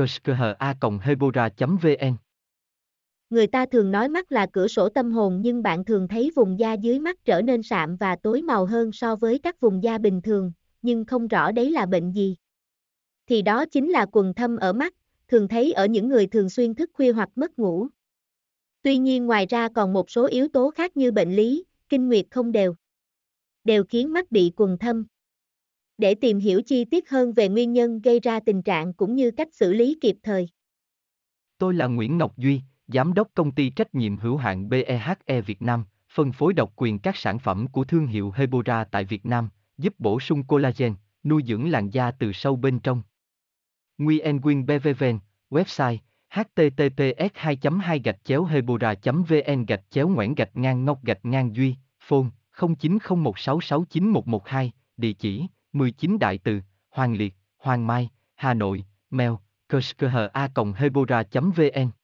kushkha@hebora.vn. Người ta thường nói mắt là cửa sổ tâm hồn, nhưng bạn thường thấy vùng da dưới mắt trở nên sạm và tối màu hơn so với các vùng da bình thường, nhưng không rõ đấy là bệnh gì. Thì đó chính là quầng thâm ở mắt, thường thấy ở những người thường xuyên thức khuya hoặc mất ngủ. Tuy nhiên ngoài ra còn một số yếu tố khác như bệnh lý, kinh nguyệt không đều khiến mắt bị quầng thâm. Để tìm hiểu chi tiết hơn về nguyên nhân gây ra tình trạng cũng như cách xử lý kịp thời. Tôi là Nguyễn Ngọc Duy, Giám đốc Công ty Trách nhiệm hữu hạn BEHE Việt Nam, phân phối độc quyền các sản phẩm của thương hiệu Hebora tại Việt Nam, giúp bổ sung collagen, nuôi dưỡng làn da từ sâu bên trong. Nguyen BVVN, website https://hebora.vn/Nguyễn-Ngọc-Duy, phone 0901669112, địa chỉ 19 Đại Từ, Hoàng Liệt, Hoàng Mai, Hà Nội, mail kushkha@hebora.vn.